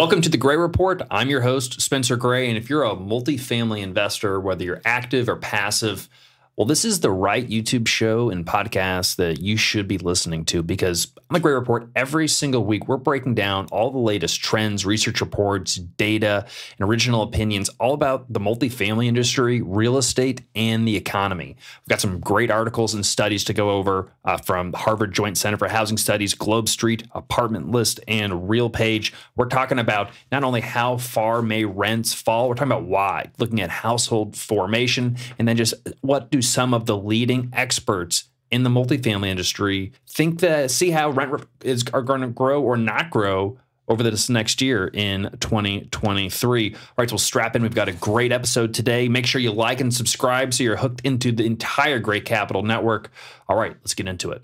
Welcome to the Gray Report. I'm your host, Spencer Gray. And if you're a multifamily investor, whether you're active or passive, well, this is the right YouTube show and podcast that you should be listening to, because on the Gray Report, every single week, we're breaking down all the latest trends, research reports, data, and original opinions all about the multifamily industry, real estate, and the economy. We've got some great articles and studies to go over from the Harvard Joint Center for Housing Studies, Globe Street, Apartment List, and RealPage. We're talking about not only how far may rents fall, we're talking about why, looking at household formation, and then just what do some of the leading experts in the multifamily industry think that see how rent are going to grow or not grow over this next year in 2023. All right, so we'll strap in. We've got a great episode today. Make sure you like and subscribe so you're hooked into the entire Gray Capital network. All right, let's get into it.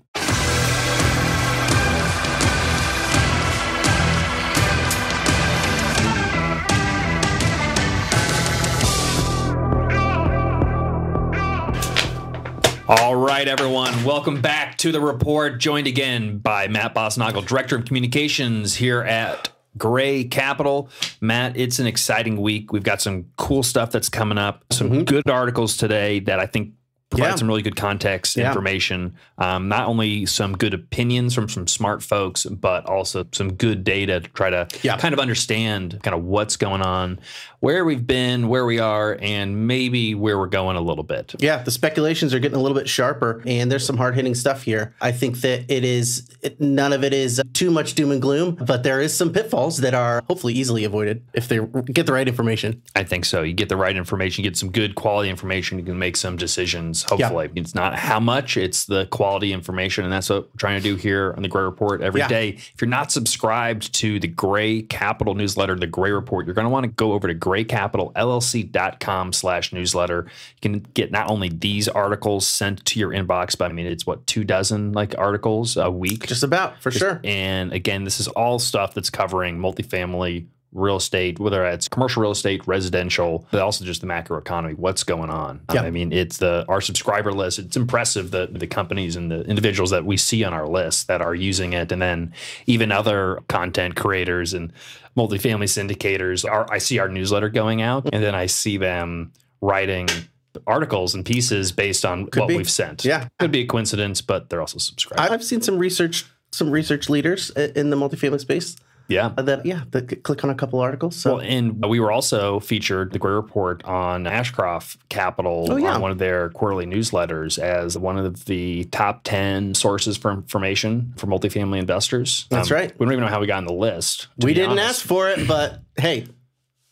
All right, everyone. Welcome back to The Report, joined again by Matt Bosnagel, Director of Communications here at Gray Capital. Matt, it's an exciting week. We've got some cool stuff that's coming up, some good articles today that I think provide some really good context information. Not only some good opinions from some smart folks, but also some good data to try to kind of understand kind of what's going on, where we've been, where we are, and maybe where we're going a little bit. Yeah, the speculations are getting a little bit sharper, and there's some hard-hitting stuff here. I think that none of it is too much doom and gloom, but there is some pitfalls that are hopefully easily avoided if they get the right information. I think so. You get the right information, you get some good quality information, you can make some decisions, hopefully. It's not how much, it's the quality information, and that's what we're trying to do here on the Gray Report every day. If you're not subscribed to the Gray Capital newsletter, the Gray Report, you're going to want to go over to graycapitalllc.com/newsletter. You can get not only these articles sent to your inbox, but I mean, it's what, 24 like articles a week? Just about, for sure. And again, this is all stuff that's covering multifamily real estate, whether it's commercial real estate, residential, but also just the macro economy, what's going on. I mean, it's our subscriber list. It's impressive the companies and the individuals that we see on our list that are using it. And then even other content creators and multifamily syndicators, I see our newsletter going out, and then I see them writing articles and pieces based on we've sent. Yeah. Could be a coincidence, but they're also subscribed. I've seen some research leaders in the multifamily space. Yeah. That click on a couple articles. So. Well, and we were also featured the Gray Report on Ashcroft Capital on one of their quarterly newsletters as one of the top 10 sources for information for multifamily investors. That's right. We don't even know how we got on the list. We didn't ask for it, but hey,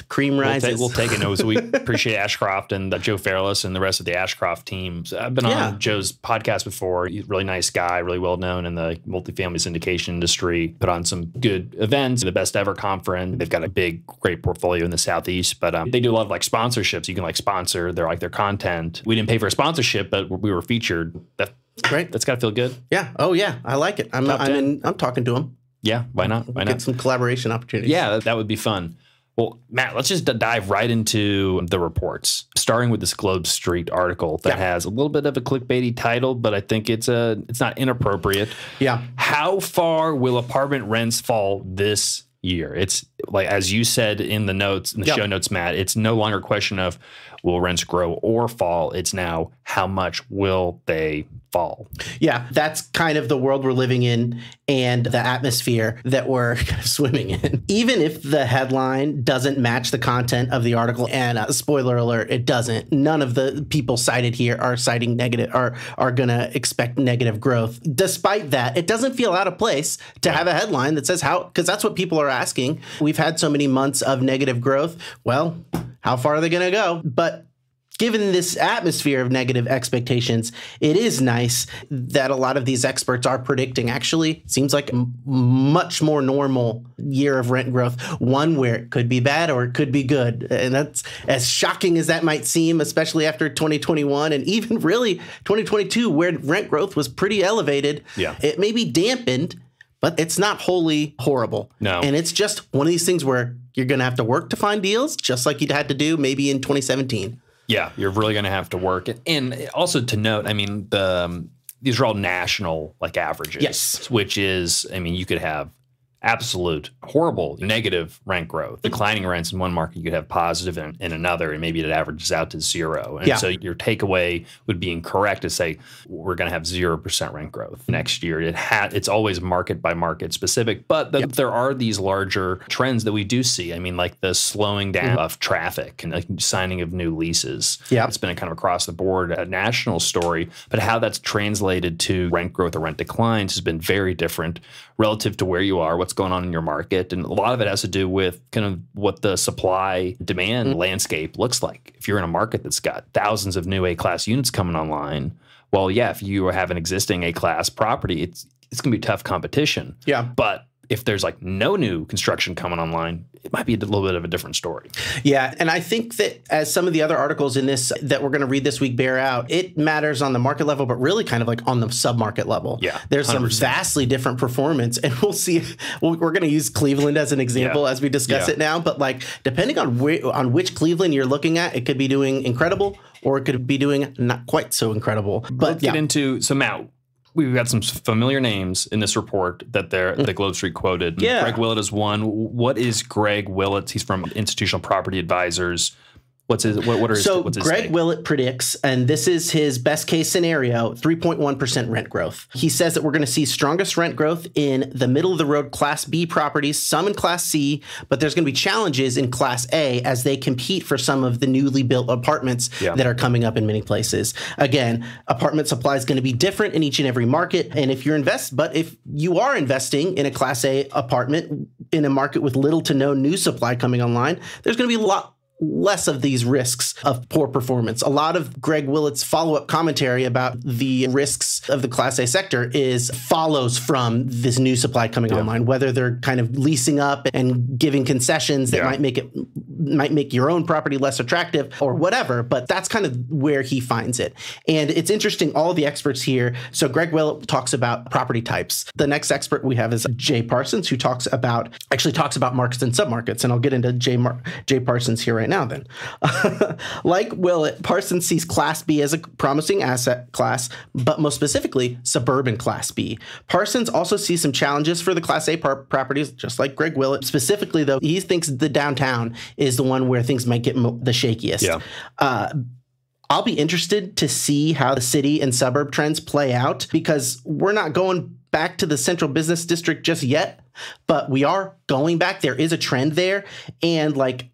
cream rises. We'll take it. No, so we appreciate Ashcroft and Joe Fairless and the rest of the Ashcroft team. So I've been on Joe's podcast before. He's a really nice guy, really well known in the multifamily syndication industry. Put on some good events, the Best Ever Conference. They've got a big, great portfolio in the Southeast, but they do a lot of sponsorships. You can sponsor their content. We didn't pay for a sponsorship, but we were featured. That's got to feel good. Yeah. Oh yeah, I like it. I'm talking to him. Yeah. Why not? Why not? Get some collaboration opportunities. Yeah, that would be fun. Well, Matt, let's just dive right into the reports, starting with this Globe Street article that has a little bit of a clickbaity title, but I think it's not inappropriate. Yeah. How far will apartment rents fall this year? It's like, as you said in the notes, in the show notes, Matt, it's no longer a question of will rents grow or fall. It's now how much will they fall? Yeah, that's kind of the world we're living in and the atmosphere that we're kind of swimming in. Even if the headline doesn't match the content of the article, and spoiler alert, it doesn't. None of the people cited here are citing negative or are going to expect negative growth. Despite that, it doesn't feel out of place to have a headline that says how, because that's what people are asking. We've had so many months of negative growth. Well, how far are they going to go? But given this atmosphere of negative expectations, it is nice that a lot of these experts are predicting, actually, seems like a much more normal year of rent growth, one where it could be bad or it could be good. And that's as shocking as that might seem, especially after 2021 and even really 2022, where rent growth was pretty elevated. Yeah. It may be dampened, but it's not wholly horrible. No. And it's just one of these things where you're going to have to work to find deals, just like you'd had to do maybe in 2017. Yeah, you're really going to have to work. And also to note, I mean, these are all national averages, which is, I mean, you could have absolute horrible negative rent growth, declining rents in one market, you could have positive in another, and maybe it averages out to zero. And so your takeaway would be incorrect to say we're going to have 0% rent growth next year. It's always market by market specific, but there are these larger trends that we do see. I mean, like the slowing down of traffic and the signing of new leases. It's been a kind of across the board a national story, but how that's translated to rent growth or rent declines has been very different relative to where you are, what's going on in your market. And a lot of it has to do with kind of what the supply demand landscape looks like. If you're in a market that's got thousands of new A-class units coming online, well, yeah, if you have an existing A-class property, it's going to be tough competition. But if there's like no new construction coming online, it might be a little bit of a different story. And I think that as some of the other articles in this that we're going to read this week bear out, it matters on the market level, but really kind of like on the sub-market level. There's 100%. Some vastly different performance, and we'll see. We're going to use Cleveland as an example as we discuss it now, but like depending on which Cleveland you're looking at, it could be doing incredible or it could be doing not quite so incredible. But let's get into some out. We've got some familiar names in this report that the Globe Street quoted. Greg Willett is one. What is Greg Willett? He's from Institutional Property Advisors. What's his Greg Willett predicts, and this is his best case scenario, 3.1% rent growth. He says that we're going to see strongest rent growth in the middle of the road Class B properties, some in Class C, but there's going to be challenges in Class A as they compete for some of the newly built apartments that are coming up in many places. Again, apartment supply is going to be different in each and every market. And if you're investing in a Class A apartment in a market with little to no new supply coming online, there's going to be a lot less of these risks of poor performance. A lot of Greg Willett's follow-up commentary about the risks of the Class A sector follows from this new supply coming online, whether they're kind of leasing up and giving concessions that might make your own property less attractive or whatever, but that's kind of where he finds it. And it's interesting, all the experts here. So Greg Willett talks about property types. The next expert we have is Jay Parsons, who actually talks about markets and submarkets. And I'll get into Jay Parsons here right now then. Like Willett, Parsons sees Class B as a promising asset class, but most specifically, suburban Class B. Parsons also sees some challenges for the Class A properties, just like Greg Willett. Specifically, though, he thinks the downtown is the one where things might get the shakiest. I'll be interested to see how the city and suburb trends play out, because we're not going back to the central business district just yet, but we are going back. There is a trend there. And like,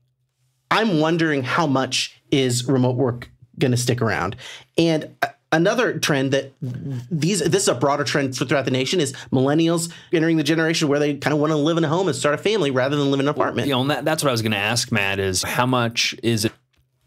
I'm wondering how much is remote work going to stick around. And another trend that this is a broader trend throughout the nation is millennials entering the generation where they kind of want to live in a home and start a family rather than live in an apartment. You know, and that's what I was going to ask, Matt, is how much is it?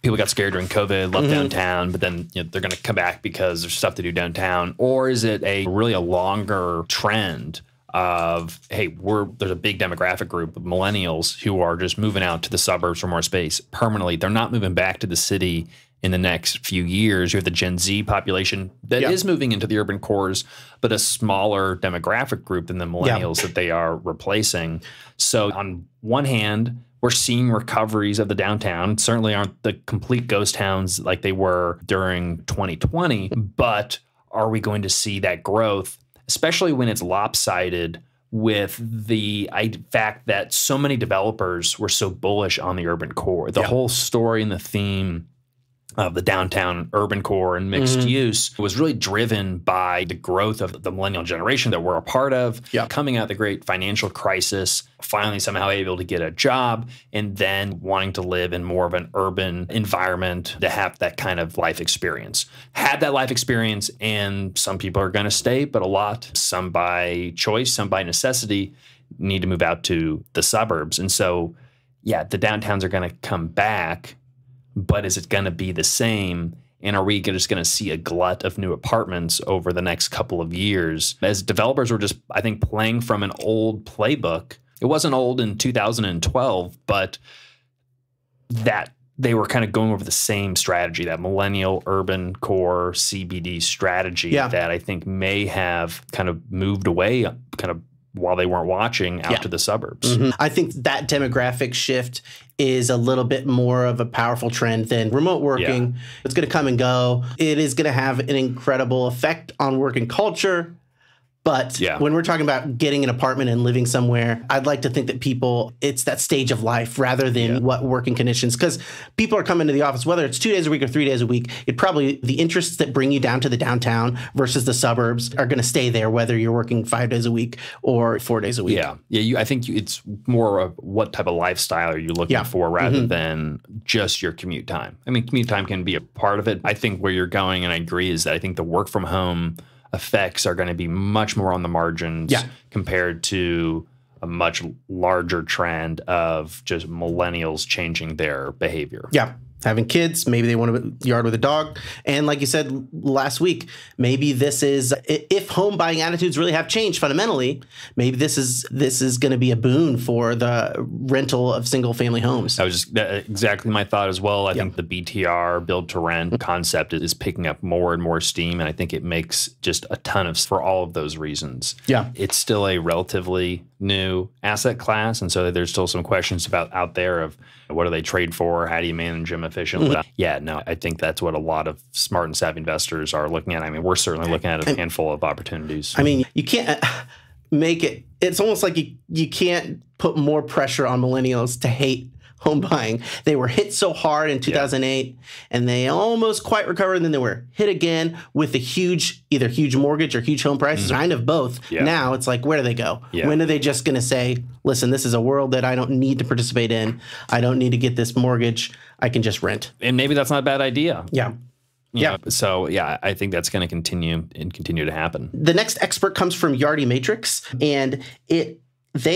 People got scared during COVID, left downtown, but then they're going to come back because there's stuff to do downtown. Or is it really a longer trend of, hey, there's a big demographic group of millennials who are just moving out to the suburbs for more space permanently. They're not moving back to the city in the next few years. You have the Gen Z population that is moving into the urban cores, but a smaller demographic group than the millennials that they are replacing. So on one hand, we're seeing recoveries of the downtown. Certainly aren't the complete ghost towns like they were during 2020, but are we going to see that growth, especially when it's lopsided with the fact that so many developers were so bullish on the urban core? The whole story and the theme of the downtown urban core and mixed use was really driven by the growth of the millennial generation that we're a part of, coming out of the great financial crisis, finally somehow able to get a job, and then wanting to live in more of an urban environment to have that kind of life experience. Had that life experience, and some people are going to stay, but a lot, some by choice, some by necessity, need to move out to the suburbs. And so, yeah, the downtowns are going to come back, but is it going to be the same? And are we just going to see a glut of new apartments over the next couple of years? As developers were just, I think, playing from an old playbook. It wasn't old in 2012, but that they were kind of going over the same strategy, that millennial urban core CBD strategy that I think may have kind of moved away, kind of while they weren't watching, out to the suburbs. I think that demographic shift is a little bit more of a powerful trend than remote working. It's going to come and go. It is going to have an incredible effect on working culture, But when we're talking about getting an apartment and living somewhere, I'd like to think that people, it's that stage of life rather than what working conditions, because people are coming to the office, whether it's 2 days a week or 3 days a week, it probably the interests that bring you down to the downtown versus the suburbs are going to stay there, whether you're working 5 days a week or 4 days a week. I think it's more of what type of lifestyle are you looking for rather than just your commute time. I mean, commute time can be a part of it. I think where you're going, and I agree, is that I think the work from home effects are going to be much more on the margins compared to a much larger trend of just millennials changing their behavior. Yeah. Having kids, maybe they want to yard with a dog. And like you said last week, maybe this is, if home buying attitudes really have changed fundamentally, maybe this is going to be a boon for the rental of single family homes. That was just exactly my thought as well. I think the BTR, build to rent concept is picking up more and more steam. And I think it makes just a ton of, for all of those reasons. Yeah. It's still a relatively new asset class. And so there's still some questions about out there of what do they trade for? How do you manage them efficiently? I think that's what a lot of smart and savvy investors are looking at. I mean, we're certainly looking at a handful of opportunities. I mean, you can't make it, it's almost like you can't put more pressure on millennials to hate home buying. They were hit so hard in 2008 and they almost quite recovered. And then they were hit again with a either huge mortgage or huge home prices, kind of both. Yeah. Now it's like, where do they go? Yeah. When are they just going to say, listen, this is a world that I don't need to participate in. I don't need to get this mortgage. I can just rent. And maybe that's not a bad idea. Yeah. You know, so, I think that's going to continue to happen. The next expert comes from Yardi Matrix, and they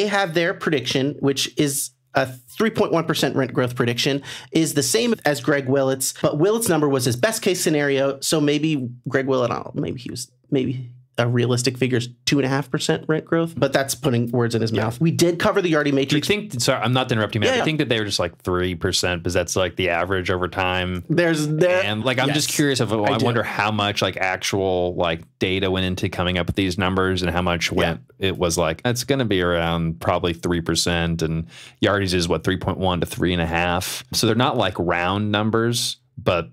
have their prediction, which is a 3.1% rent growth prediction, is the same as Greg Willett's, but Willett's number was his best case scenario. So maybe Greg Willett, a realistic figure is 2.5% rent growth, but that's putting words in his mouth. We did cover the Yardi Matrix. Sorry, I'm not interrupting you, Matt. I think that they were just like 3% because that's like the average over time. I'm just curious if I wonder how much like actual like data went into coming up with these numbers and how much went. It was like it's going to be around probably 3%, and Yardi's is 3.1 to 3.5. So they're not like round numbers, but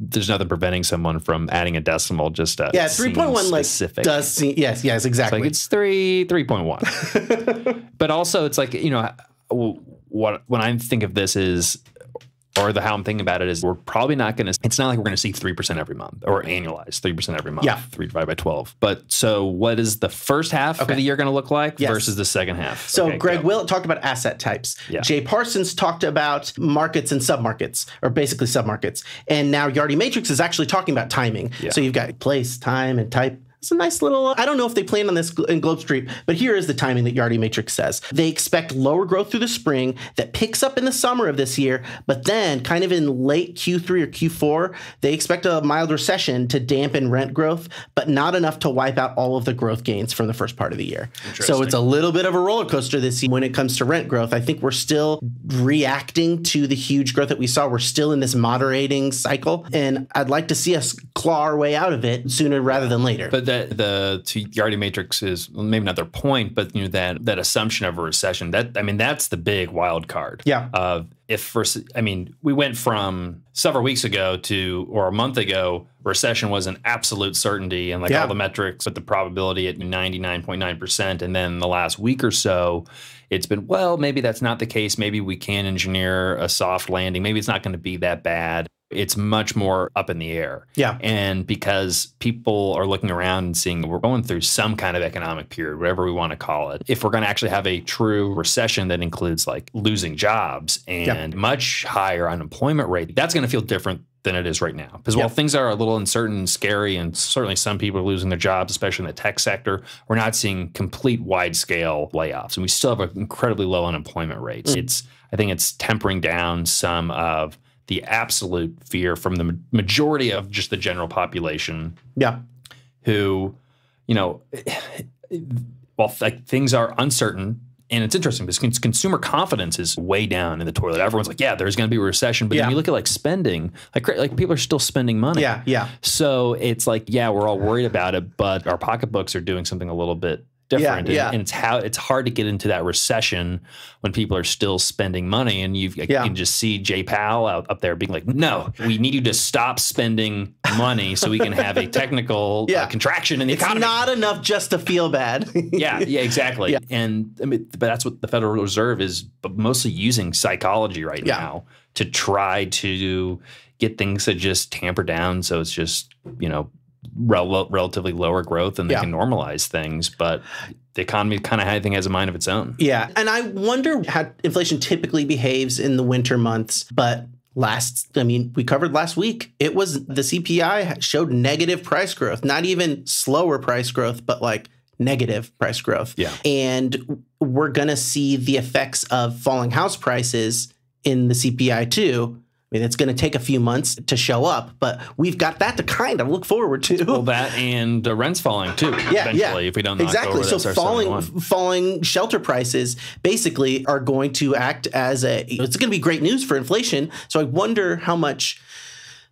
there's nothing preventing someone from adding a decimal. Just 3.1 like does seem, yes, exactly. It's like it's 3.1, but also it's like when I think of this is, or how I'm thinking about it is, we're probably not going to. It's not like we're going to see 3% every month or annualized 3% every month. Yeah, 3 divided by 12. But so what is the first half of the year going to look like versus the second half? So Greg Willett talked about asset types. Yeah. Jay Parsons talked about markets and submarkets, or basically submarkets. And now Yardi Matrix is actually talking about timing. Yeah. So you've got place, time, and type. It's a nice little, I don't know if they planned on this in Globe Street, but here is the timing that Yardi Matrix says. They expect lower growth through the spring that picks up in the summer of this year, but then kind of in late Q3 or Q4, they expect a mild recession to dampen rent growth, but not enough to wipe out all of the growth gains from the first part of the year. So it's a little bit of a roller coaster this year when it comes to rent growth. I think we're still reacting to the huge growth that we saw. We're still in this moderating cycle, and I'd like to see us claw our way out of it sooner rather than later. But to Yardi Matrix is maybe not their point, but that assumption of a recession. That's the big wild card. Yeah. We went from several weeks ago or a month ago, recession was an absolute certainty, and all the metrics with the probability at 99.9%. And then the last week or so, it's been, well, maybe that's not the case. Maybe we can engineer a soft landing. Maybe it's not going to be that bad. It's much more up in the air. Yeah. And because people are looking around and seeing we're going through some kind of economic period, whatever we want to call it. If we're going to actually have a true recession that includes losing jobs and much higher unemployment rate, that's going to feel different than it is right now. Because while things are a little uncertain and scary, and certainly some people are losing their jobs, especially in the tech sector, we're not seeing complete wide-scale layoffs. And we still have an incredibly low unemployment rate. I think it's tempering down some of the absolute fear from the majority of just the general population. Yeah. Who, things are uncertain. And it's interesting because consumer confidence is way down in the toilet. Everyone's like, yeah, there's going to be a recession. But then you look at spending, people are still spending money. Yeah. So it's we're all worried about it, but our pocketbooks are doing something a little bit different. Yeah, yeah. And it's how it's hard to get into that recession when people are still spending money. And you've, you can just see Jay Powell up there being like, no, we need you to stop spending money so we can have a technical contraction in the economy. It's not enough just to feel bad. Exactly. Yeah. And I mean, but that's what the Federal Reserve is mostly using psychology right now to try to get things to just tamper down. So it's just, you know, relatively lower growth and they can normalize things, but the economy kind of, I think, has a mind of its own. Yeah. And I wonder how inflation typically behaves in the winter months, but I mean, we covered last week, it was the CPI showed negative price growth, not even slower price growth, but like negative price growth. Yeah. And we're going to see the effects of falling house prices in the CPI too. I mean, it's going to take a few months to show up, but we've got that to kind of look forward to. Well, that and rents falling too, eventually, if we don't knock over. So falling shelter prices basically are going to act as a, it's going to be great news for inflation. So I wonder how much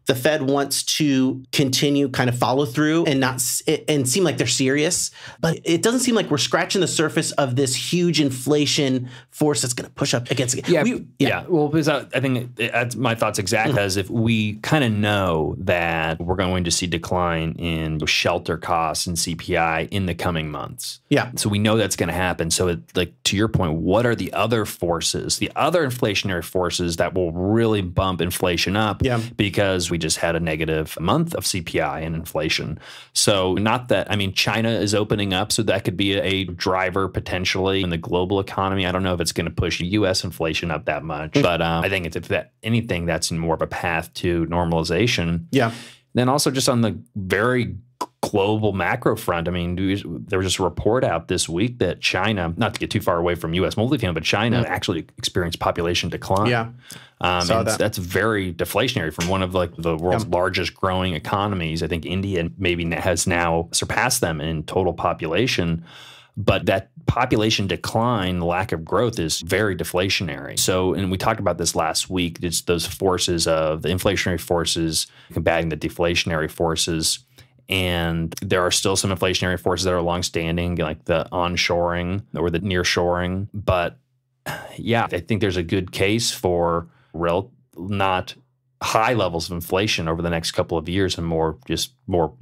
the Fed wants to continue kind of follow through and not and seem like they're serious. But it doesn't seem like we're scratching the surface of this huge inflation force that's going to push up against it. Well, because I think that's my thoughts exactly as if we kind of know that we're going to see decline in shelter costs and CPI in the coming months. Yeah. So we know that's going to happen. So it, like to your point, what are the other forces, the other inflationary forces that will really bump inflation up? Yeah. Because we just had a negative month of CPI and inflation. So not that, I mean, China is opening up, so that could be a driver potentially in the global economy. I don't know if it's going to push U.S. inflation up that much, but I think it's, if that anything, that's more of a path to normalization. Yeah. Then also just on the very global macro front, I mean, there was just a report out this week that China, not to get too far away from U.S. multifamily, but China actually experienced population decline. Yeah. That's very deflationary from one of like the world's largest growing economies. I think India maybe has now surpassed them in total population. But that population decline, lack of growth is very deflationary. So, and we talked about this last week, it's those forces of the inflationary forces combating the deflationary forces. And there are still some inflationary forces that are longstanding, like the onshoring or the nearshoring. But yeah, I think there's a good case for not high levels of inflation over the next couple of years and more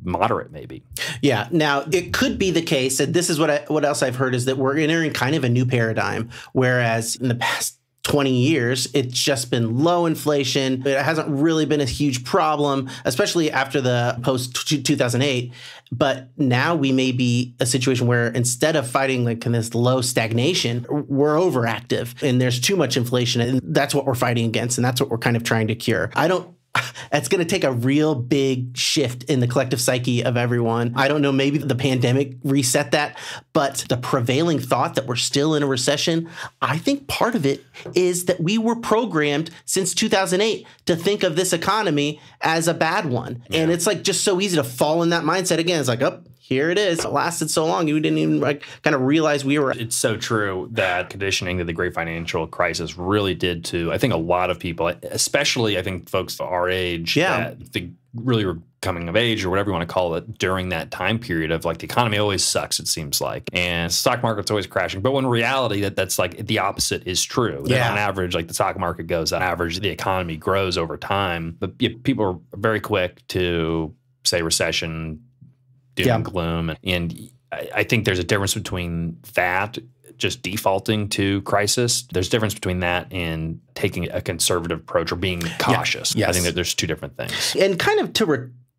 moderate maybe. Yeah. Now, it could be the case, and this is what else I've heard, is that we're entering kind of a new paradigm, whereas in the past 20 years, it's just been low inflation. It hasn't really been a huge problem, especially after the post-2008. But now we may be a situation where instead of fighting like this low stagnation, we're overactive and there's too much inflation. And that's what we're fighting against. And that's what we're kind of trying to cure. It's going to take a real big shift in the collective psyche of everyone. I don't know, maybe the pandemic reset that, but the prevailing thought that we're still in a recession, I think part of it is that we were programmed since 2008 to think of this economy as a bad one. Yeah. And it's like just so easy to fall in that mindset again. It's like, oh, here it is. It lasted so long. You didn't even like kind of realize we were. It's so true that conditioning that the great financial crisis really did to, I think, a lot of people, especially I think folks our age, that they really were coming of age or whatever you want to call it during that time period of like the economy always sucks, it seems like, and stock market's always crashing. But when reality that's like the opposite is true. Yeah. That on average, like the stock market goes on average, the economy grows over time. But people are very quick to say recession, doom and gloom. And I think there's a difference between that, just defaulting to crisis. There's a difference between that and taking a conservative approach or being cautious. Yes. I think that there's two different things. And kind of to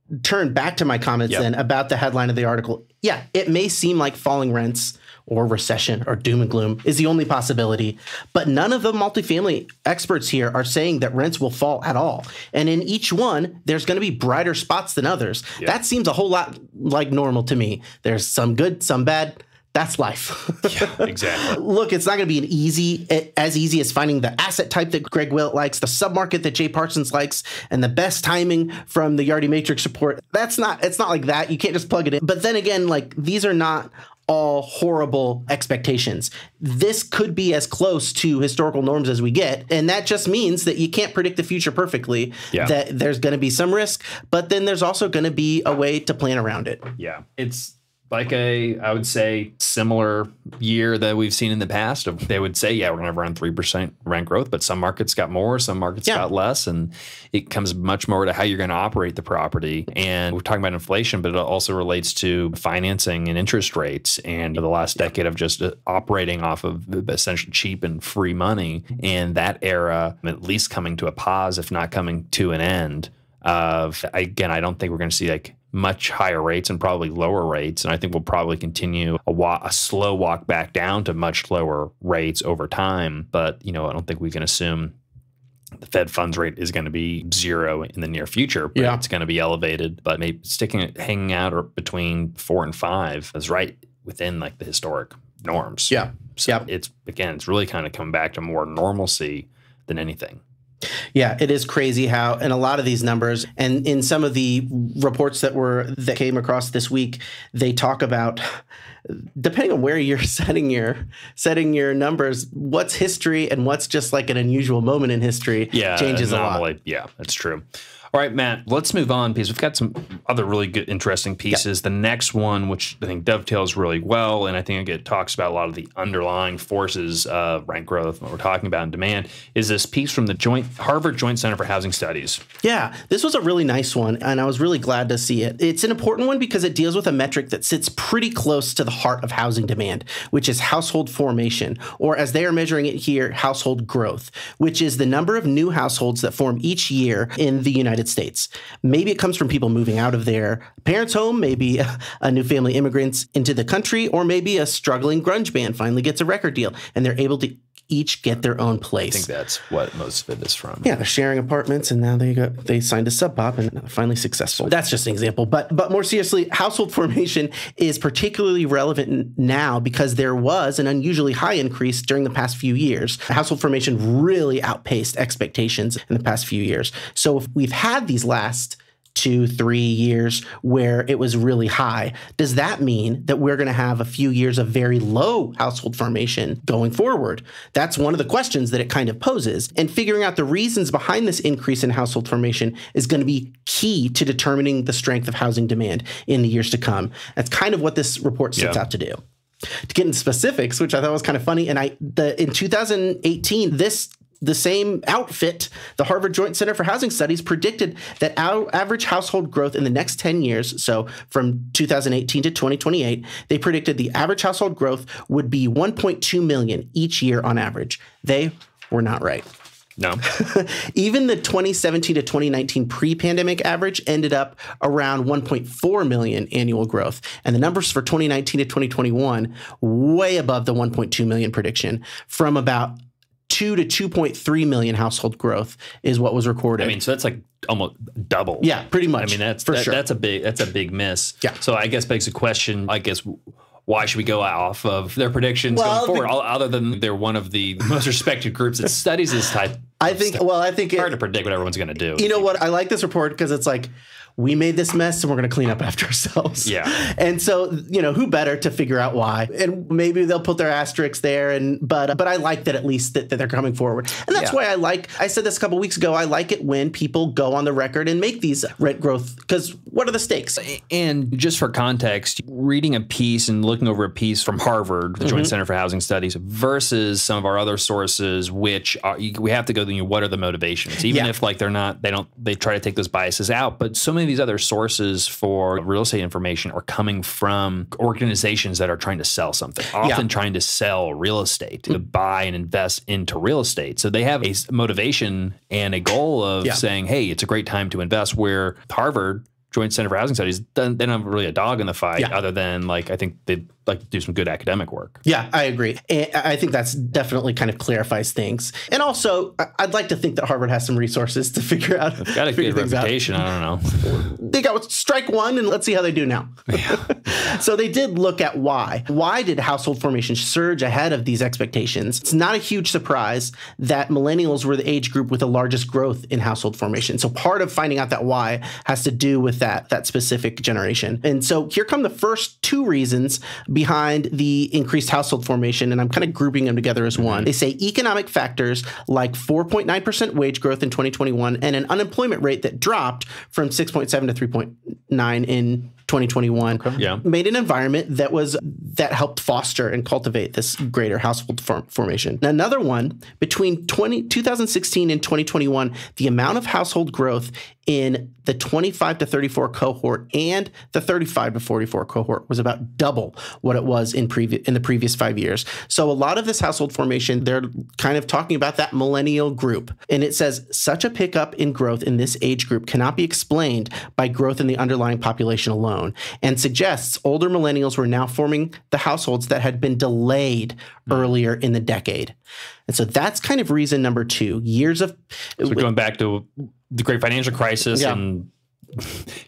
return back to my comments then about the headline of the article. Yeah, it may seem like falling rents or recession or doom and gloom is the only possibility, but none of the multifamily experts here are saying that rents will fall at all. And in each one, there's going to be brighter spots than others. Yep. That seems a whole lot like normal to me. There's some good, some bad. That's life. Yeah, exactly. Look, it's not going to be as easy as finding the asset type that Greg Willett likes, the submarket that Jay Parsons likes, and the best timing from the Yardi Matrix report. It's not like that. You can't just plug it in. But then again, like these are not all horrible expectations. This could be as close to historical norms as we get. And that just means that you can't predict the future perfectly, that there's going to be some risk, but then there's also going to be a way to plan around it. Yeah. It's like a, I would say, similar year that we've seen in the past. They would say, yeah, we're going to have around 3% rent growth, but some markets got more, some markets got less. And it comes much more to how you're going to operate the property. And we're talking about inflation, but it also relates to financing and interest rates and the last decade of just operating off of essentially cheap and free money. And that era, at least coming to a pause, if not coming to an end. Again, I don't think we're going to see like much higher rates and probably lower rates. And I think we'll probably continue a slow walk back down to much lower rates over time. But, you know, I don't think we can assume the Fed funds rate is going to be zero in the near future. But it's going to be elevated, but maybe hanging out or between 4 and 5 is right within like the historic norms. Yeah. So it's, again, it's really kind of come back to more normalcy than anything. Yeah, it is crazy how, and a lot of these numbers, and in some of the reports that came across this week, they talk about, depending on where you're setting your numbers, what's history and what's just like an unusual moment in history changes anomaly. A lot. Yeah, that's true. All right, Matt, let's move on because we've got some other really good, interesting pieces. Yep. The next one, which I think dovetails really well, and I think it talks about a lot of the underlying forces of rent growth, what we're talking about in demand, is this piece from the Harvard Joint Center for Housing Studies. Yeah, this was a really nice one, and I was really glad to see it. It's an important one because it deals with a metric that sits pretty close to the heart of housing demand, which is household formation, or as they are measuring it here, household growth, which is the number of new households that form each year in the United States. Maybe it comes from people moving out of their parents' home, maybe a new family immigrants into the country, or maybe a struggling grunge band finally gets a record deal and they're able to each get their own place. I think that's what most of it is from. Yeah, they're sharing apartments and now they signed a Sub Pop and they're finally successful. That's just an example. But more seriously, household formation is particularly relevant now because there was an unusually high increase during the past few years. Household formation really outpaced expectations in the past few years. So if we've had these last 2-3 years where it was really high, does that mean that we're going to have a few years of very low household formation going forward? That's one of the questions that it kind of poses. And figuring out the reasons behind this increase in household formation is going to be key to determining the strength of housing demand in the years to come. That's kind of what this report sets out to do. To get into specifics, which I thought was kind of funny, and in 2018, the same outfit, the Harvard Joint Center for Housing Studies, predicted that our average household growth in the next 10 years, so from 2018 to 2028, they predicted the average household growth would be 1.2 million each year on average. They were not right. No. Even the 2017 to 2019 pre-pandemic average ended up around 1.4 million annual growth. And the numbers for 2019 to 2021, way above the 1.2 million prediction, from about 2 to 2.3 million household growth is what was recorded. I mean, so that's like almost double. Yeah, pretty much. I mean, that's for sure. That's a big miss. Yeah. So I guess begs the question, I guess, why should we go off of their predictions going forward, other than they're one of the most respected groups that studies this type? I think it's hard to predict what everyone's going to do. You know what? I like this report because it's like, we made this mess and we're going to clean up after ourselves. Yeah. And so, you know, who better to figure out why? And maybe they'll put their asterisks there. But I like that at least that they're coming forward. And that's why I said this a couple of weeks ago, I like it when people go on the record and make these rent growth, because what are the stakes? And just for context, reading a piece and looking over a piece from Harvard, the Joint Center for Housing Studies, versus some of our other sources, which are, we have to go, what are the motivations? Even if like they try to take those biases out, but so many these other sources for real estate information are coming from organizations that are trying to sell something, often trying to sell real estate, to buy and invest into real estate. So they have a motivation and a goal of saying, hey, it's a great time to invest, where Harvard Joint Center for Housing Studies, they don't have really a dog in the fight other than, like, I think they'd like to do some good academic work. Yeah, I agree. And I think that's definitely kind of clarifies things. And also, I'd like to think that Harvard has some resources to figure out. They've got a good reputation. I don't know. They got strike one, and let's see how they do now. Yeah. So they did look at why. Why did household formation surge ahead of these expectations? It's not a huge surprise that millennials were the age group with the largest growth in household formation. So part of finding out that why has to do with that specific generation. And so here come the first two reasons behind the increased household formation, and I'm kind of grouping them together as one. They say economic factors like 4.9% wage growth in 2021 and an unemployment rate that dropped from 6.7 to 3.9 in 2021, made an environment that was helped foster and cultivate this greater household formation. And another one, between 2016 and 2021, the amount of household growth in the 25 to 34 cohort and the 35 to 44 cohort was about double what it was in the previous 5 years. So a lot of this household formation, they're kind of talking about that millennial group. And it says, such a pickup in growth in this age group cannot be explained by growth in the underlying population alone, and suggests older millennials were now forming the households that had been delayed earlier in the decade. And so that's kind of reason number two, years of... So going back to the great financial crisis and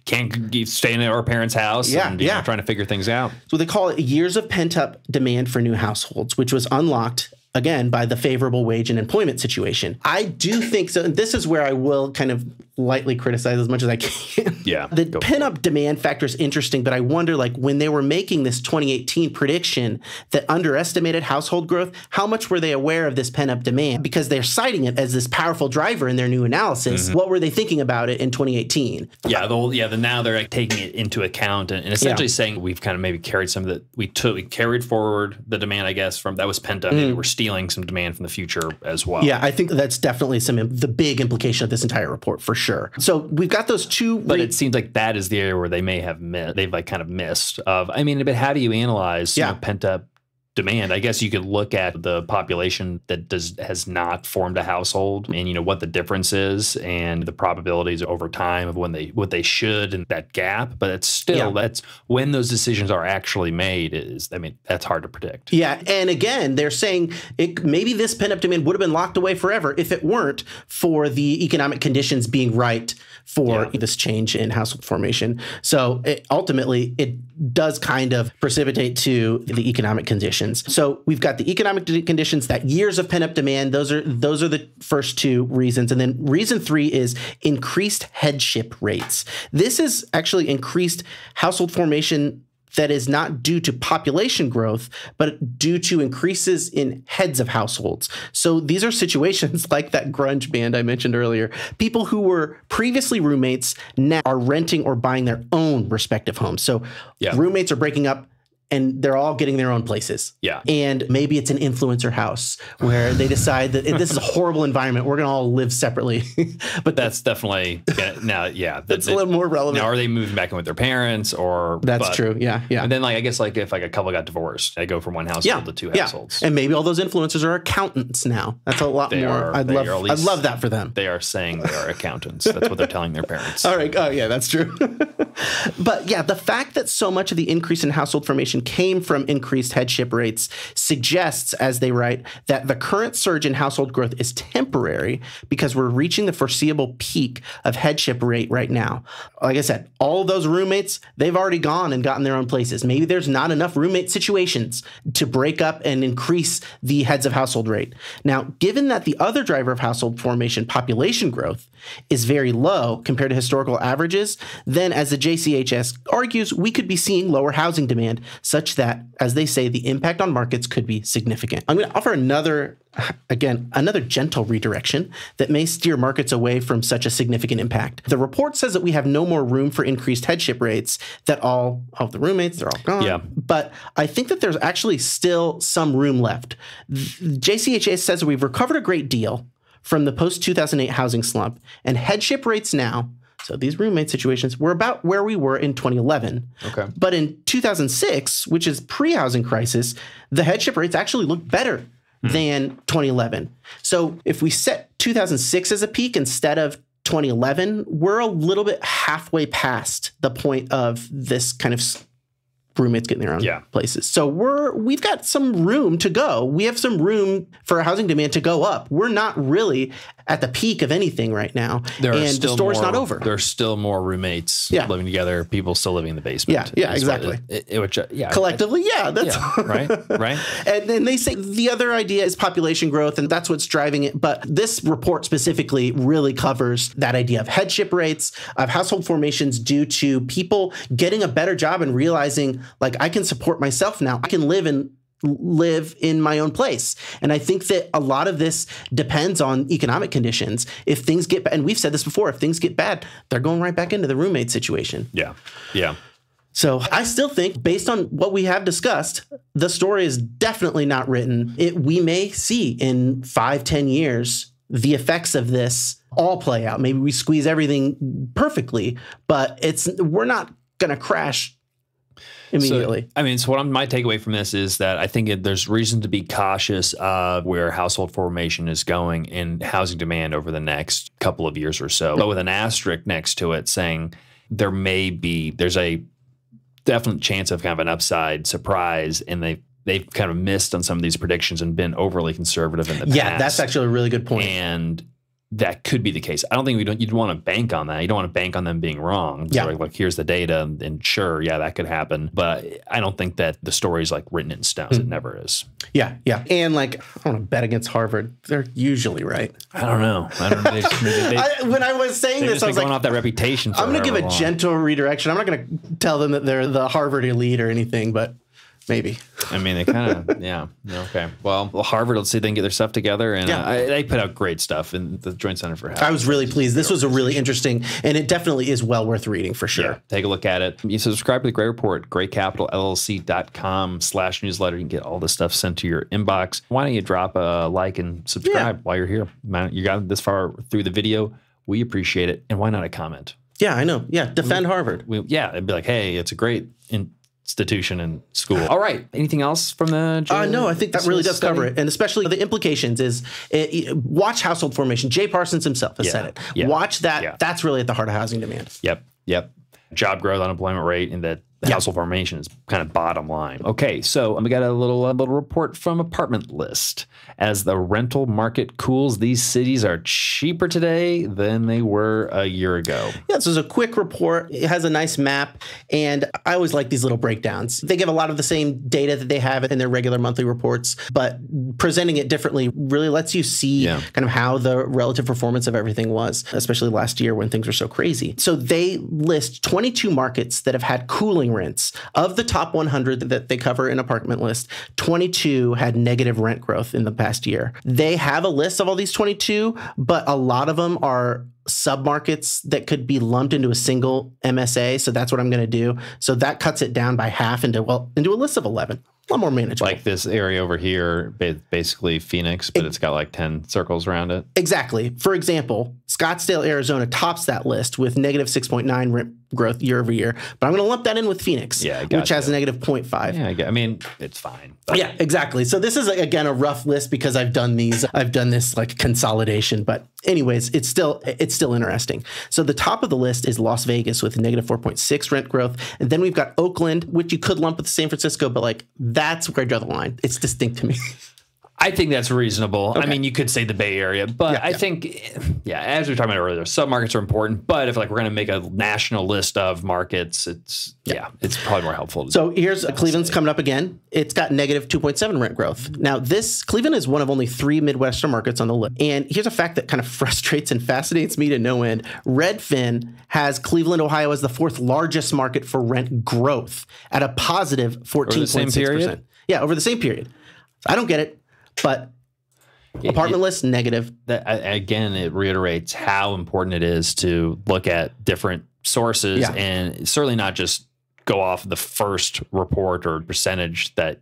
can't stay in our parents' house and you know, trying to figure things out. So they call it years of pent-up demand for new households, which was unlocked, again, by the favorable wage and employment situation. I do think so. And this is where I will kind of lightly criticize as much as I can. The pent-up demand factor is interesting, but I wonder, like, when they were making this 2018 prediction that underestimated household growth, how much were they aware of this pent-up demand? Because they're citing it as this powerful driver in their new analysis. What were they thinking about it in 2018? Now they're like taking it into account and essentially saying we've kind of maybe carried some of the, we carried forward the demand, I guess, from that was pent-up, and we're stealing some demand from the future as well. Yeah, I think that's definitely the big implication of this entire report, for sure. So we've got those two. But it seems like that is the area where they may have they've like kind of missed of, I mean, but how do you analyze you know, pent up demand? I guess you could look at the population that has not formed a household and, you know, what the difference is and the probabilities over time of when what they should and that gap. But it's still that's when those decisions are actually made is, I mean, that's hard to predict. Yeah. And again, they're saying maybe this pent up demand would have been locked away forever if it weren't for the economic conditions being right for this change in household formation. So ultimately, it does kind of precipitate to the economic conditions. So we've got the economic conditions, that years of pent-up demand. Those are the first two reasons. And then reason three is increased headship rates. This is actually increased household formation that is not due to population growth, but due to increases in heads of households. So these are situations like that grunge band I mentioned earlier. People who were previously roommates now are renting or buying their own respective homes. So roommates are breaking up, and they're all getting their own places. Yeah. And maybe it's an influencer house where they decide that this is a horrible environment. We're going to all live separately. But that's definitely now. Yeah. That's a little more relevant. Now, are they moving back in with their parents or? That's true. Yeah. Yeah. And then like, I guess like if like a couple got divorced, they go from one household to two households. And maybe all those influencers are accountants now. That's a lot more. I'd love that for them. They are saying they are accountants. That's what they're telling their parents. All right. Oh yeah, that's true. But yeah, the fact that so much of the increase in household formation came from increased headship rates suggests, as they write, that the current surge in household growth is temporary because we're reaching the foreseeable peak of headship rate right now. Like I said, all those roommates, they've already gone and gotten their own places. Maybe there's not enough roommate situations to break up and increase the heads of household rate. Now, given that the other driver of household formation, population growth, is very low compared to historical averages, then as the JCHS argues, we could be seeing lower housing demand such that, as they say, the impact on markets could be significant. I'm going to offer another gentle redirection that may steer markets away from such a significant impact. The report says that we have no more room for increased headship rates, that all of the roommates, they're all gone. Yeah. But I think that there's actually still some room left. JCHS says we've recovered a great deal from the post-2008 housing slump, and headship rates now, so these roommate situations, were about where we were in 2011. Okay. But in 2006, which is pre-housing crisis, the headship rates actually looked better than 2011. So if we set 2006 as a peak instead of 2011, we're a little bit halfway past the point of this kind of roommates getting their own places. So we've got some room to go. We have some room for housing demand to go up. We're not really at the peak of anything right now. The story's not over. There's still more roommates living together. People still living in the basement. Yeah, exactly. Collectively, that's right. And then they say the other idea is population growth, and that's what's driving it. But this report specifically really covers that idea of headship rates, of household formations due to people getting a better job and realizing, like, I can support myself now. I can live in my own place. And I think that a lot of this depends on economic conditions. If things get bad, and we've said this before, if things get bad, they're going right back into the roommate situation. Yeah. Yeah. So I still think, based on what we have discussed, the story is definitely not written. We may see in 5–10 years the effects of this all play out. Maybe we squeeze everything perfectly, but we're not going to crash immediately. So, I mean, so my takeaway from this is that I think there's reason to be cautious of where household formation is going in housing demand over the next couple of years or so, but with an asterisk next to it saying there's a definite chance of kind of an upside surprise, and they've kind of missed on some of these predictions and been overly conservative in the past. Yeah, that's actually a really good point. And that could be the case. I don't think you'd want to bank on that. You don't want to bank on them being wrong. Yeah. Like, here's the data, and sure, yeah, that could happen. But I don't think that the story's like written in stone. Mm. It never is. Yeah, yeah. And like, I don't want to bet against Harvard. They're usually right. I don't know. I don't know. When I was saying this, I was like, going off that reputation. I'm going to give a gentle redirection. I'm not going to tell them that they're the Harvard elite or anything, but. Maybe. I mean, they kind of, yeah. Okay. Well, Harvard will see if they can get their stuff together. And yeah. They put out great stuff in the Joint Center for Housing. I was really pleased. This was a really interesting, and it definitely is well worth reading for sure. Yeah, take a look at it. You subscribe to the Gray Report, graycapitalllc.com/newsletter. You can get all this stuff sent to your inbox. Why don't you drop a like and subscribe while you're here? You got this far through the video. We appreciate it. And why not a comment? Yeah, I know. Yeah, defend Harvard. It'd be like, hey, it's a great institution and school. All right. Anything else from the Joe? No, I think that really does cover it. And especially the implications is watch household formation. Jay Parsons himself has said it. Yeah, watch that. Yeah. That's really at the heart of housing demand. Yep. Yep. Job growth, unemployment rate, and that household formation is kind of bottom line. Okay. So we got a little report from Apartment List. As the rental market cools, these cities are cheaper today than they were a year ago. Yeah. This is a quick report. It has a nice map. And I always like these little breakdowns. They give a lot of the same data that they have in their regular monthly reports, but presenting it differently really lets you see kind of how the relative performance of everything was, especially last year when things were so crazy. So they list 22 markets that have had cooling rents. Of the top 100 that they cover in Apartment List, 22 had negative rent growth in the past year. They have a list of all these 22, but a lot of them are submarkets that could be lumped into a single MSA. So that's what I'm going to do. So that cuts it down by half into a list of 11. A lot more manageable. Like this area over here, basically Phoenix, but it's got like 10 circles around it. Exactly. For example, Scottsdale, Arizona tops that list with negative 6.9 rent growth year over year. But I'm going to lump that in with Phoenix, which has a negative 0.5. Yeah, I mean, it's fine. But. Yeah, exactly. So this is, again, a rough list because I've done this like consolidation. But anyways, it's still interesting. So the top of the list is Las Vegas with negative 4.6 rent growth. And then we've got Oakland, which you could lump with San Francisco, but like that's where I draw the line. It's distinct to me. I think that's reasonable. Okay. I mean, you could say the Bay Area, but I think, as we were talking about earlier, submarkets are important. But if like we're going to make a national list of markets, it's probably more helpful. So Cleveland's coming up again. It's got negative 2.7 rent growth. Now, Cleveland is one of only 3 Midwestern markets on the list. And here's a fact that kind of frustrates and fascinates me to no end. Redfin has Cleveland, Ohio as the 4th largest market for rent growth at a positive 14.6%. Yeah, over the same period. I don't get it, but Apartment List, negative. Again, it reiterates how important it is to look at different sources and certainly not just go off the first report or percentage that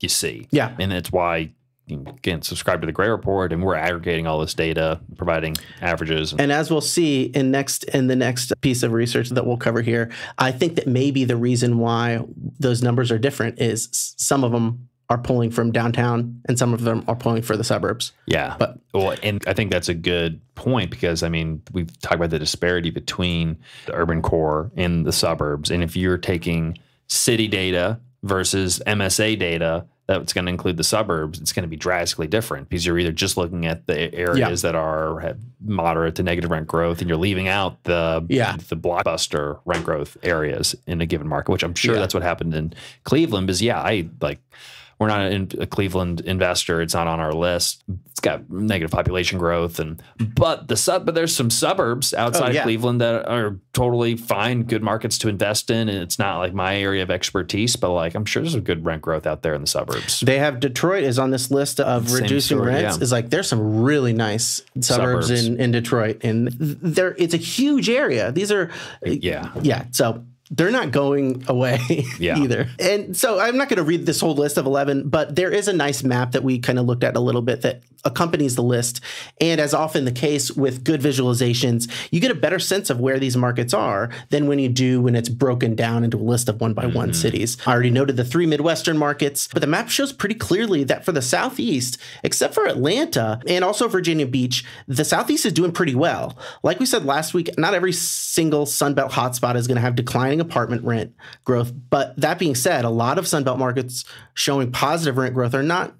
you see. Yeah. And that's why, again, subscribe to the Gray Report, and we're aggregating all this data, providing averages. And as we'll see in the next piece of research that we'll cover here, I think that maybe the reason why those numbers are different is some of them are pulling from downtown and some of them are pulling for the suburbs. Yeah. But and I think that's a good point because, I mean, we've talked about the disparity between the urban core and the suburbs. And if you're taking city data versus MSA data, that's going to include the suburbs, it's going to be drastically different because you're either just looking at the areas that have moderate to negative rent growth and you're leaving out the blockbuster rent growth areas in a given market, which I'm sure that's what happened in Cleveland. Because, we're not a Cleveland investor. It's not on our list. It's got negative population growth, but there's some suburbs outside of Cleveland that are totally fine, good markets to invest in, and it's not like my area of expertise. But like I'm sure there's some good rent growth out there in the suburbs. They have Detroit is on this list of reducing rents. Yeah. Is like there's some really nice suburbs in Detroit, and it's a huge area. These are. So they're not going away either. And so I'm not going to read this whole list of 11, but there is a nice map that we kind of looked at a little bit that accompanies the list. And as often the case with good visualizations, you get a better sense of where these markets are than when you do when it's broken down into a list of one-by-one cities. I already noted the three Midwestern markets, but the map shows pretty clearly that for the Southeast, except for Atlanta and also Virginia Beach, the Southeast is doing pretty well. Like we said last week, not every single Sunbelt hotspot is going to have declining apartment rent growth. But that being said, a lot of Sunbelt markets showing positive rent growth are not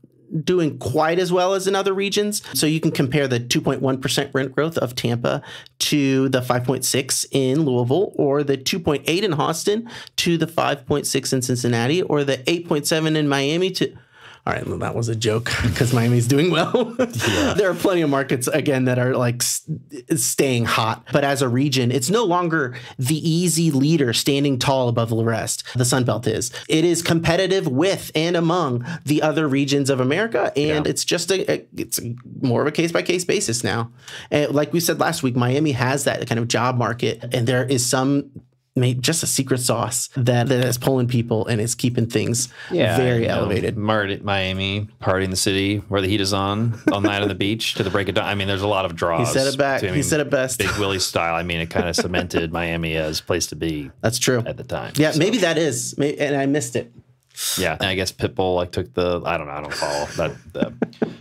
doing quite as well as in other regions. So you can compare the 2.1% rent growth of Tampa to the 5.6 in Louisville, or the 2.8 in Austin to the 5.6 in Cincinnati, or the 8.7 in Miami to... All right, well, that was a joke because Miami's doing well. There are plenty of markets, again, that are like staying hot. But as a region, it's no longer the easy leader standing tall above the rest. The Sunbelt is. It is competitive with and among the other regions of America. And it's just it's more of a case-by-case basis now. And like we said last week, Miami has that kind of job market. And there is some... made just a secret sauce that is pulling people and is keeping things very elevated. Miami, party in the city where the heat is on, all night on the beach to the break of dawn. I mean, there's a lot of draws. He said it back. He said it best. Big Willie style. I mean, it kind of cemented Miami as a place to be. That's true. At the time. Yeah, so. Maybe that is. And I missed it. Yeah. And I guess Pitbull took the, I don't know, I don't follow that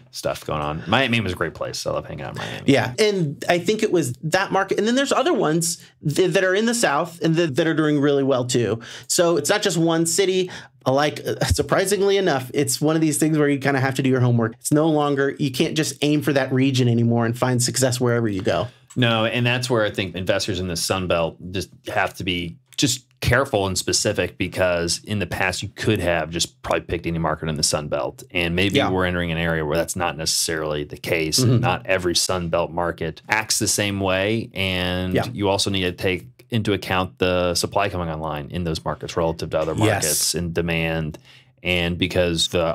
stuff going on. Miami was a great place. I love hanging out in Miami. Yeah. And I think it was that market. And then there's other ones that are in the South and that are doing really well too. So it's not just one city. Like, surprisingly enough, it's one of these things where you kind of have to do your homework. It's no longer, you can't just aim for that region anymore and find success wherever you go. No. And that's where I think investors in the Sun Belt just have to be just careful and specific, because in the past you could have just probably picked any market in the Sun Belt, and maybe we're entering an area where that's not necessarily the case. And not every Sun Belt market acts the same way, and you also need to take into account the supply coming online in those markets relative to other markets and demand. And because the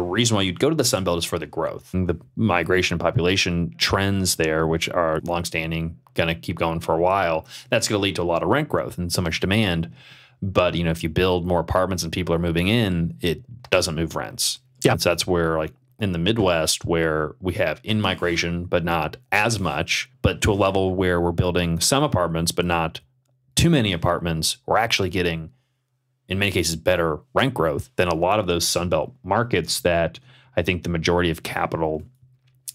reason why you'd go to the Sun Belt is for the growth, and the migration and population trends there, which are longstanding, going to keep going for a while. That's going to lead to a lot of rent growth and so much demand. But you know, if you build more apartments and people are moving in, it doesn't move rents. Yeah, and so that's where, like in the Midwest, where we have in migration, but not as much, but to a level where we're building some apartments, but not too many apartments, we're actually getting, in many cases, better rent growth than a lot of those Sunbelt markets that I think the majority of capital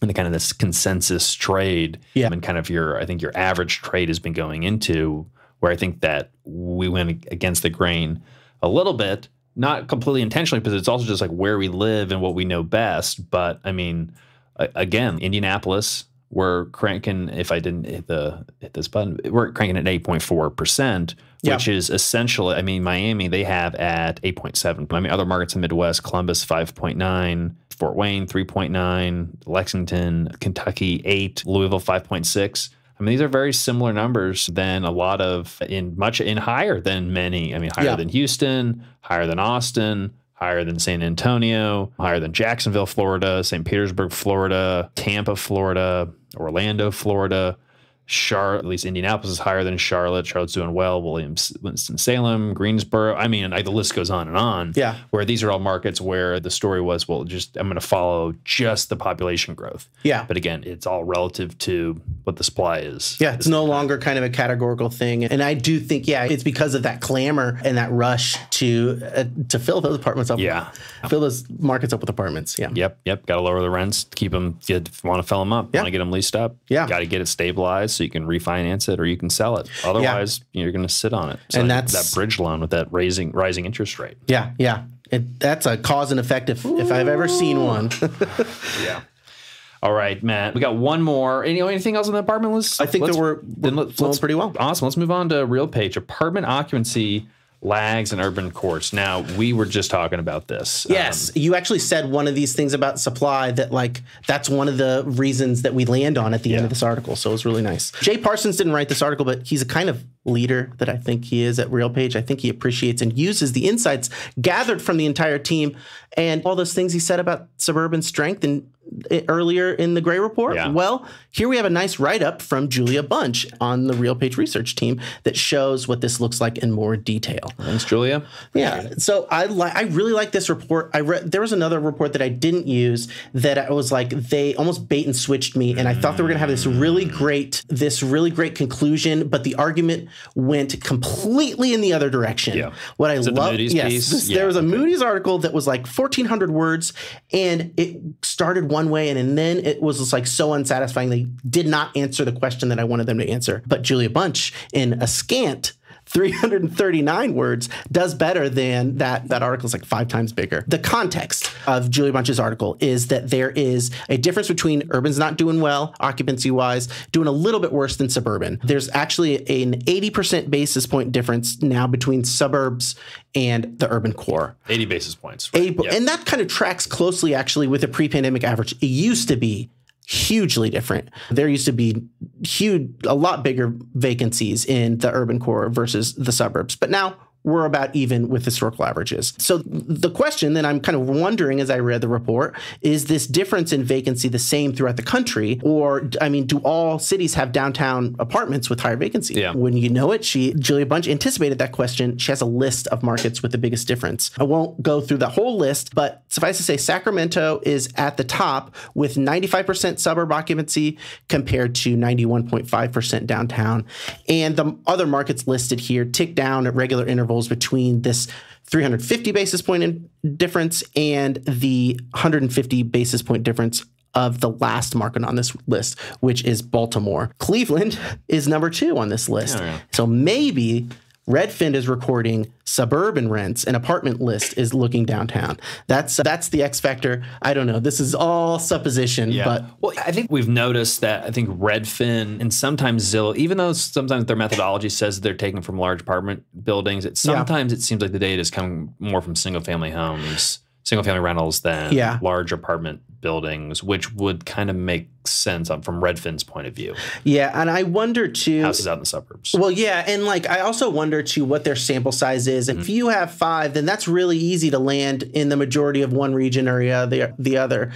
and the kind of this consensus trade and kind of your average trade has been going into, where I think that we went against the grain a little bit, not completely intentionally, because it's also just like where we live and what we know best. But I mean, again, Indianapolis, we're cranking, if I didn't hit this button, we're cranking at 8.4%, which is essentially, I mean, Miami, they have at 8.7. I mean, other markets in the Midwest, Columbus, 5.9, Fort Wayne, 3.9, Lexington, Kentucky, 8, Louisville, 5.6. I mean, these are very similar numbers than a lot of, higher than many. I mean, higher than Houston, higher than Austin, higher than San Antonio, higher than Jacksonville, Florida, St. Petersburg, Florida, Tampa, Florida, Orlando, Florida, Charlotte. At least Indianapolis is higher than Charlotte. Charlotte's doing well. Winston-Salem, Greensboro. I mean, the list goes on and on. Yeah. Where these are all markets where the story was, well, I'm going to follow just the population growth. Yeah. But again, it's all relative to what the supply is. Yeah. It's no longer kind of a categorical thing. And I do think, it's because of that clamor and that rush to fill those apartments up. Yeah. Fill those markets up with apartments. Yeah. Yep. Got to lower the rents. Keep them. You want to fill them up. Want to get them leased up. Yeah. Got to get it stabilized, so you can refinance it or you can sell it. Otherwise, you're going to sit on it. So, and that's that bridge loan with that rising interest rate. Yeah, yeah. That's a cause and effect if I've ever seen one. Yeah. All right, Matt. We got one more. Anything else on the apartment list? I think that we're flowing pretty well. Awesome. Let's move on to RealPage. Apartment occupancy lags in urban cores. Now, we were just talking about this. Yes. You actually said one of these things about supply that, that's one of the reasons that we land on at the end of this article. So it was really nice. Jay Parsons didn't write this article, but he's a kind of leader that I think he is at RealPage. I think he appreciates and uses the insights gathered from the entire team and all those things he said about suburban strength and earlier in the Gray Report? Yeah. Well, here we have a nice write-up from Julia Bunch on the RealPage research team that shows what this looks like in more detail. Thanks, Julia. Yeah. So I really like this report. I read there was another report that I didn't use that I was like, they almost bait and switched me, and I thought they were going to have this really great conclusion, but the argument went completely in the other direction. Yeah. What I love, there was a Moody's article that was like 1,400 words, and it started one way, and then it was just like so unsatisfying. They did not answer the question that I wanted them to answer. But Julia Bunch, in a scant 339 words, does better than that. That article is like 5 times bigger. The context of Julia Bunch's article is that there is a difference between urban's not doing well, occupancy-wise, doing a little bit worse than suburban. There's actually an 80% basis point difference now between suburbs and the urban core. 80 basis points. Right? 80, yep. And that kind of tracks closely, actually, with a pre-pandemic average. It used to be hugely different. There used to be a lot bigger vacancies in the urban core versus the suburbs. But now we're about even with historical averages. So the question that I'm kind of wondering as I read the report, is this difference in vacancy the same throughout the country? Or, I mean, do all cities have downtown apartments with higher vacancy? Yeah. When you know it, Julia Bunch anticipated that question. She has a list of markets with the biggest difference. I won't go through the whole list, but suffice to say, Sacramento is at the top with 95% suburb occupancy compared to 91.5% downtown. And the other markets listed here tick down at regular intervals between this 350 basis point difference and the 150 basis point difference of the last market on this list, which is Baltimore. Cleveland is number 2 on this list. Yeah. So maybe Redfin is recording suburban rents and Apartment List is looking downtown. That's the X factor. I don't know. This is all supposition. Yeah. But well, I think we've noticed that I think Redfin and sometimes Zillow, even though sometimes their methodology says they're taken from large apartment buildings, it seems like the data is coming more from single family rentals than large apartment buildings, which would kind of make sense from Redfin's point of view. Yeah, and I wonder too. Houses out in the suburbs. Well, yeah, and like I also wonder too what their sample size is. If you have 5, then that's really easy to land in the majority of one region or the other.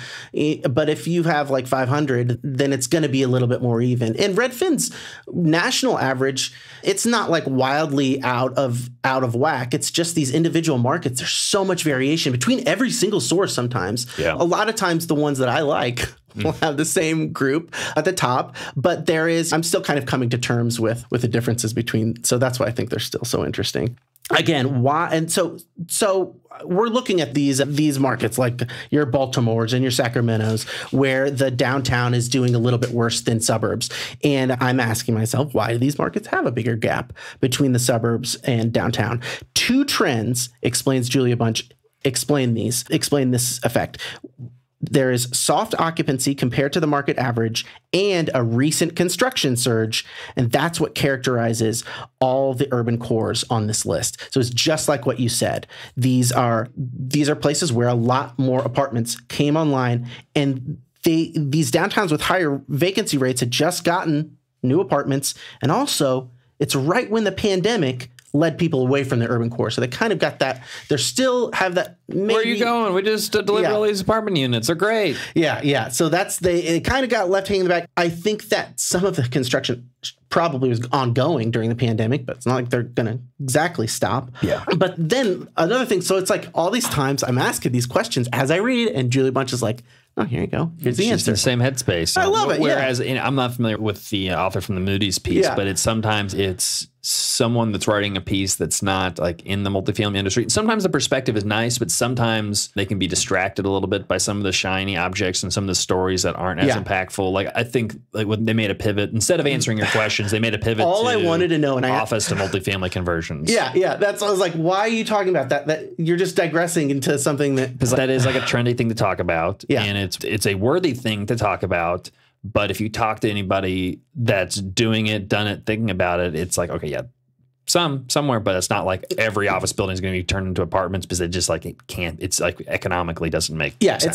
But if you have like 500, then it's going to be a little bit more even. And Redfin's national average, it's not like wildly out of whack. It's just these individual markets. There's so much variation between every single source. Sometimes, a lot of times the ones that I like will have the same group at the top, but I'm still kind of coming to terms with the differences between. So that's why I think they're still so interesting. Again, why? And so we're looking at these markets like your Baltimore's and your Sacramento's, where the downtown is doing a little bit worse than suburbs. And I'm asking myself, why do these markets have a bigger gap between the suburbs and downtown? 2 trends explains Julia Bunch. Explain this effect. There is soft occupancy compared to the market average and a recent construction surge. And that's what characterizes all the urban cores on this list. So it's just like what you said. These are places where a lot more apartments came online, and these downtowns with higher vacancy rates had just gotten new apartments. And also, it's right when the pandemic led people away from the urban core. So they kind of got that. They still have that. Maybe, where are you going? We just delivered all these apartment units. They're great. Yeah, yeah. So it kind of got left hanging in the back. I think that some of the construction probably was ongoing during the pandemic, but it's not like they're going to exactly stop. Yeah. But then another thing. So it's like all these times I'm asking these questions as I read it, and Julia Bunch is like, oh, here you go. Here's the answer. It's the same headspace. I love it. Whereas I'm not familiar with the author from the Moody's piece, but sometimes it's someone that's writing a piece that's not like in the multifamily industry. Sometimes the perspective is nice, but sometimes they can be distracted a little bit by some of the shiny objects and some of the stories that aren't as impactful. Like I think like when they made a pivot, instead of answering your questions, they made a pivot. All I wanted to know, and office to multifamily conversions. Yeah, yeah. That's I was like, why are you talking about that? That you're just digressing into something because that is like a trendy thing to talk about. Yeah. And it's a worthy thing to talk about. But if you talk to anybody that's doing it, done it, thinking about it, it's like, okay, yeah, somewhere, but it's not like every office building is going to be turned into apartments because it's like economically doesn't make sense.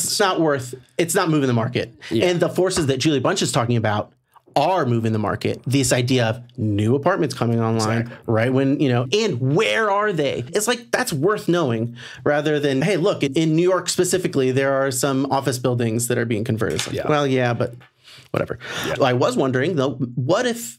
It's not moving the market. Yeah. And the forces that Julia Bunch is talking about are moving the market. This idea of new apartments coming online, exactly. Right? When, you know, and where are they? It's like, that's worth knowing rather than, hey, look, in New York specifically, there are some office buildings that are being converted. Like, yeah. Well, yeah, but whatever. Yeah. I was wondering though, what if,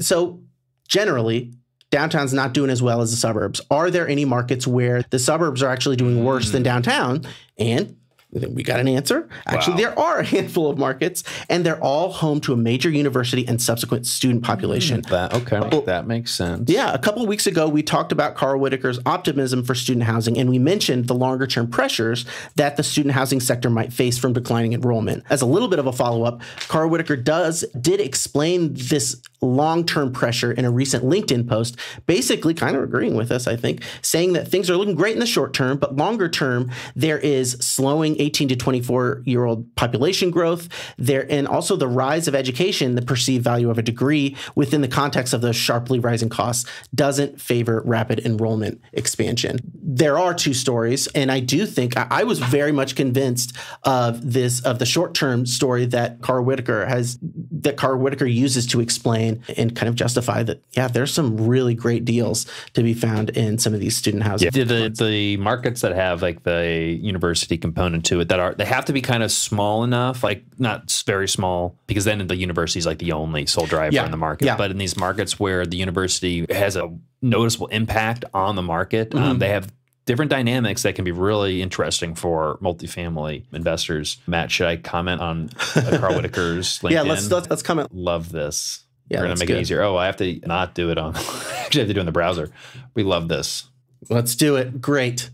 so generally, downtown's not doing as well as the suburbs. Are there any markets where the suburbs are actually doing worse than downtown? And we got an answer. Actually, There are a handful of markets, and they're all home to a major university and subsequent student population. That makes sense. Yeah. A couple of weeks ago, we talked about Carl Whitaker's optimism for student housing, and we mentioned the longer-term pressures that the student housing sector might face from declining enrollment. As a little bit of a follow-up, Carl Whitaker did explain this long-term pressure in a recent LinkedIn post, basically kind of agreeing with us, I think, saying that things are looking great in the short term, but longer term, there is slowing 18 to 24-year-old population growth there, and also the rise of education, the perceived value of a degree within the context of those sharply rising costs doesn't favor rapid enrollment expansion. There are two stories, and I do think I was very much convinced of the short-term story that Carl Whitaker uses to explain and kind of justify that, yeah, there's some really great deals to be found in some of these student housing. Yeah. The markets that have like the university component to it they have to be kind of small enough, like not very small, because then the university is like the only sole driver in the market. Yeah. But in these markets where the university has a noticeable impact on the market, they have different dynamics that can be really interesting for multifamily investors. Matt, should I comment on Carl Whitaker's LinkedIn? Yeah, let's comment. Love this. Yeah, we're going to make it easier. Oh, I have to not do it on, actually I have to do it in the browser. We love this. Let's do it. Great.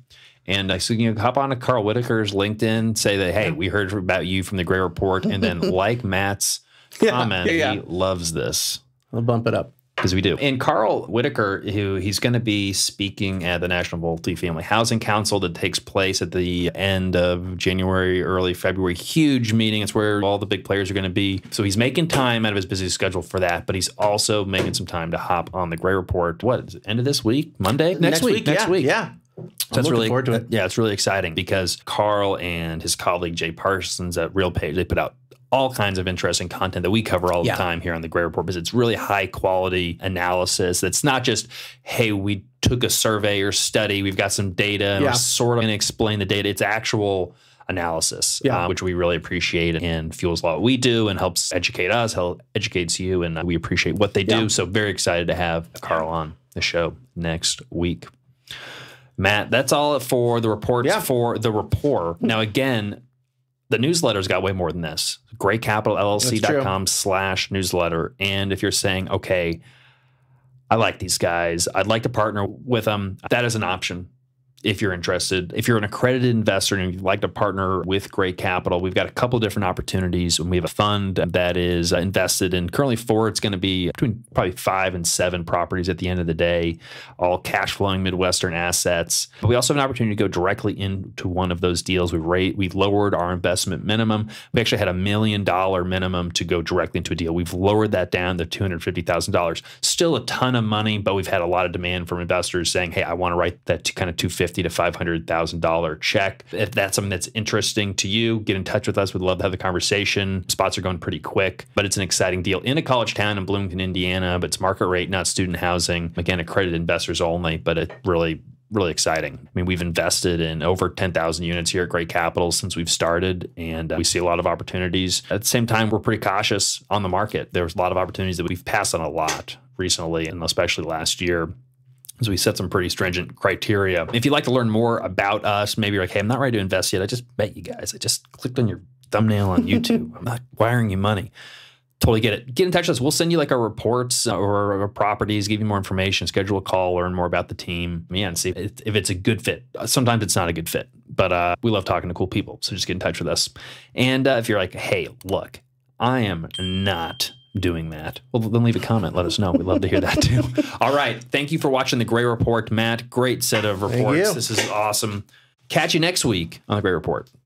And so you can hop on to Carl Whitaker's LinkedIn, say that, hey, we heard about you from the Gray Report. And then like Matt's comment, he loves this. I'll bump it up. Because we do. And Carl Whitaker, he's going to be speaking at the National Multifamily Housing Council that takes place at the end of January, early February. Huge meeting. It's where all the big players are going to be. So he's making time out of his busy schedule for that, but he's also making some time to hop on the Gray Report. What is it? End of this week? Monday? Next week. Yeah. So that's really forward to it. Yeah, it's really exciting because Carl and his colleague Jay Parsons at RealPage, they put out all kinds of interesting content that we cover all the time here on the Gray Report, because it's really high quality analysis. That's not just, hey, we took a survey or study, we've got some data, and we're sort of going to explain the data. It's actual analysis, which we really appreciate and fuels a lot what we do and helps educate us, educates you, and we appreciate what they do. So very excited to have Carl on the show next week. Matt, that's all for the reports for the report. Now, again, the newsletter's got way more than this. graycapitalllc.com/newsletter. And if you're saying, okay, I like these guys, I'd like to partner with them, that is an option if you're interested. If you're an accredited investor and you'd like to partner with Gray Capital, we've got a couple different opportunities. And we have a fund that is invested in currently four. It's going to be between probably 5 and 7 properties at the end of the day, all cash flowing Midwestern assets. But we also have an opportunity to go directly into one of those deals. We've lowered our investment minimum. We actually had $1 million minimum to go directly into a deal. We've lowered that down to $250,000. Still a ton of money, but we've had a lot of demand from investors saying, hey, I want to write that kind of $250,000 to $500,000 check. If that's something that's interesting to you, get in touch with us. We'd love to have the conversation. Spots are going pretty quick, but it's an exciting deal in a college town in Bloomington, Indiana, but it's market rate, not student housing. Again, accredited investors only, but it really, really exciting. I mean, we've invested in over 10,000 units here at Gray Capital since we've started, and we see a lot of opportunities. At the same time, we're pretty cautious on the market. There's a lot of opportunities that we've passed on a lot recently, and especially last year, as we set some pretty stringent criteria. If you'd like to learn more about us, maybe you're like, hey, I'm not ready to invest yet. I just met you guys. I just clicked on your thumbnail on YouTube. I'm not wiring you money. Totally get it. Get in touch with us. We'll send you like our reports or our properties, give you more information, schedule a call, learn more about the team, and see if it's a good fit. Sometimes it's not a good fit, but we love talking to cool people. So just get in touch with us. And if you're like, hey, look, I am not doing that, well, then leave a comment. Let us know. We'd love to hear that too. All right. Thank you for watching the Gray Report, Matt. Great set of reports. This is awesome. Catch you next week on the Gray Report.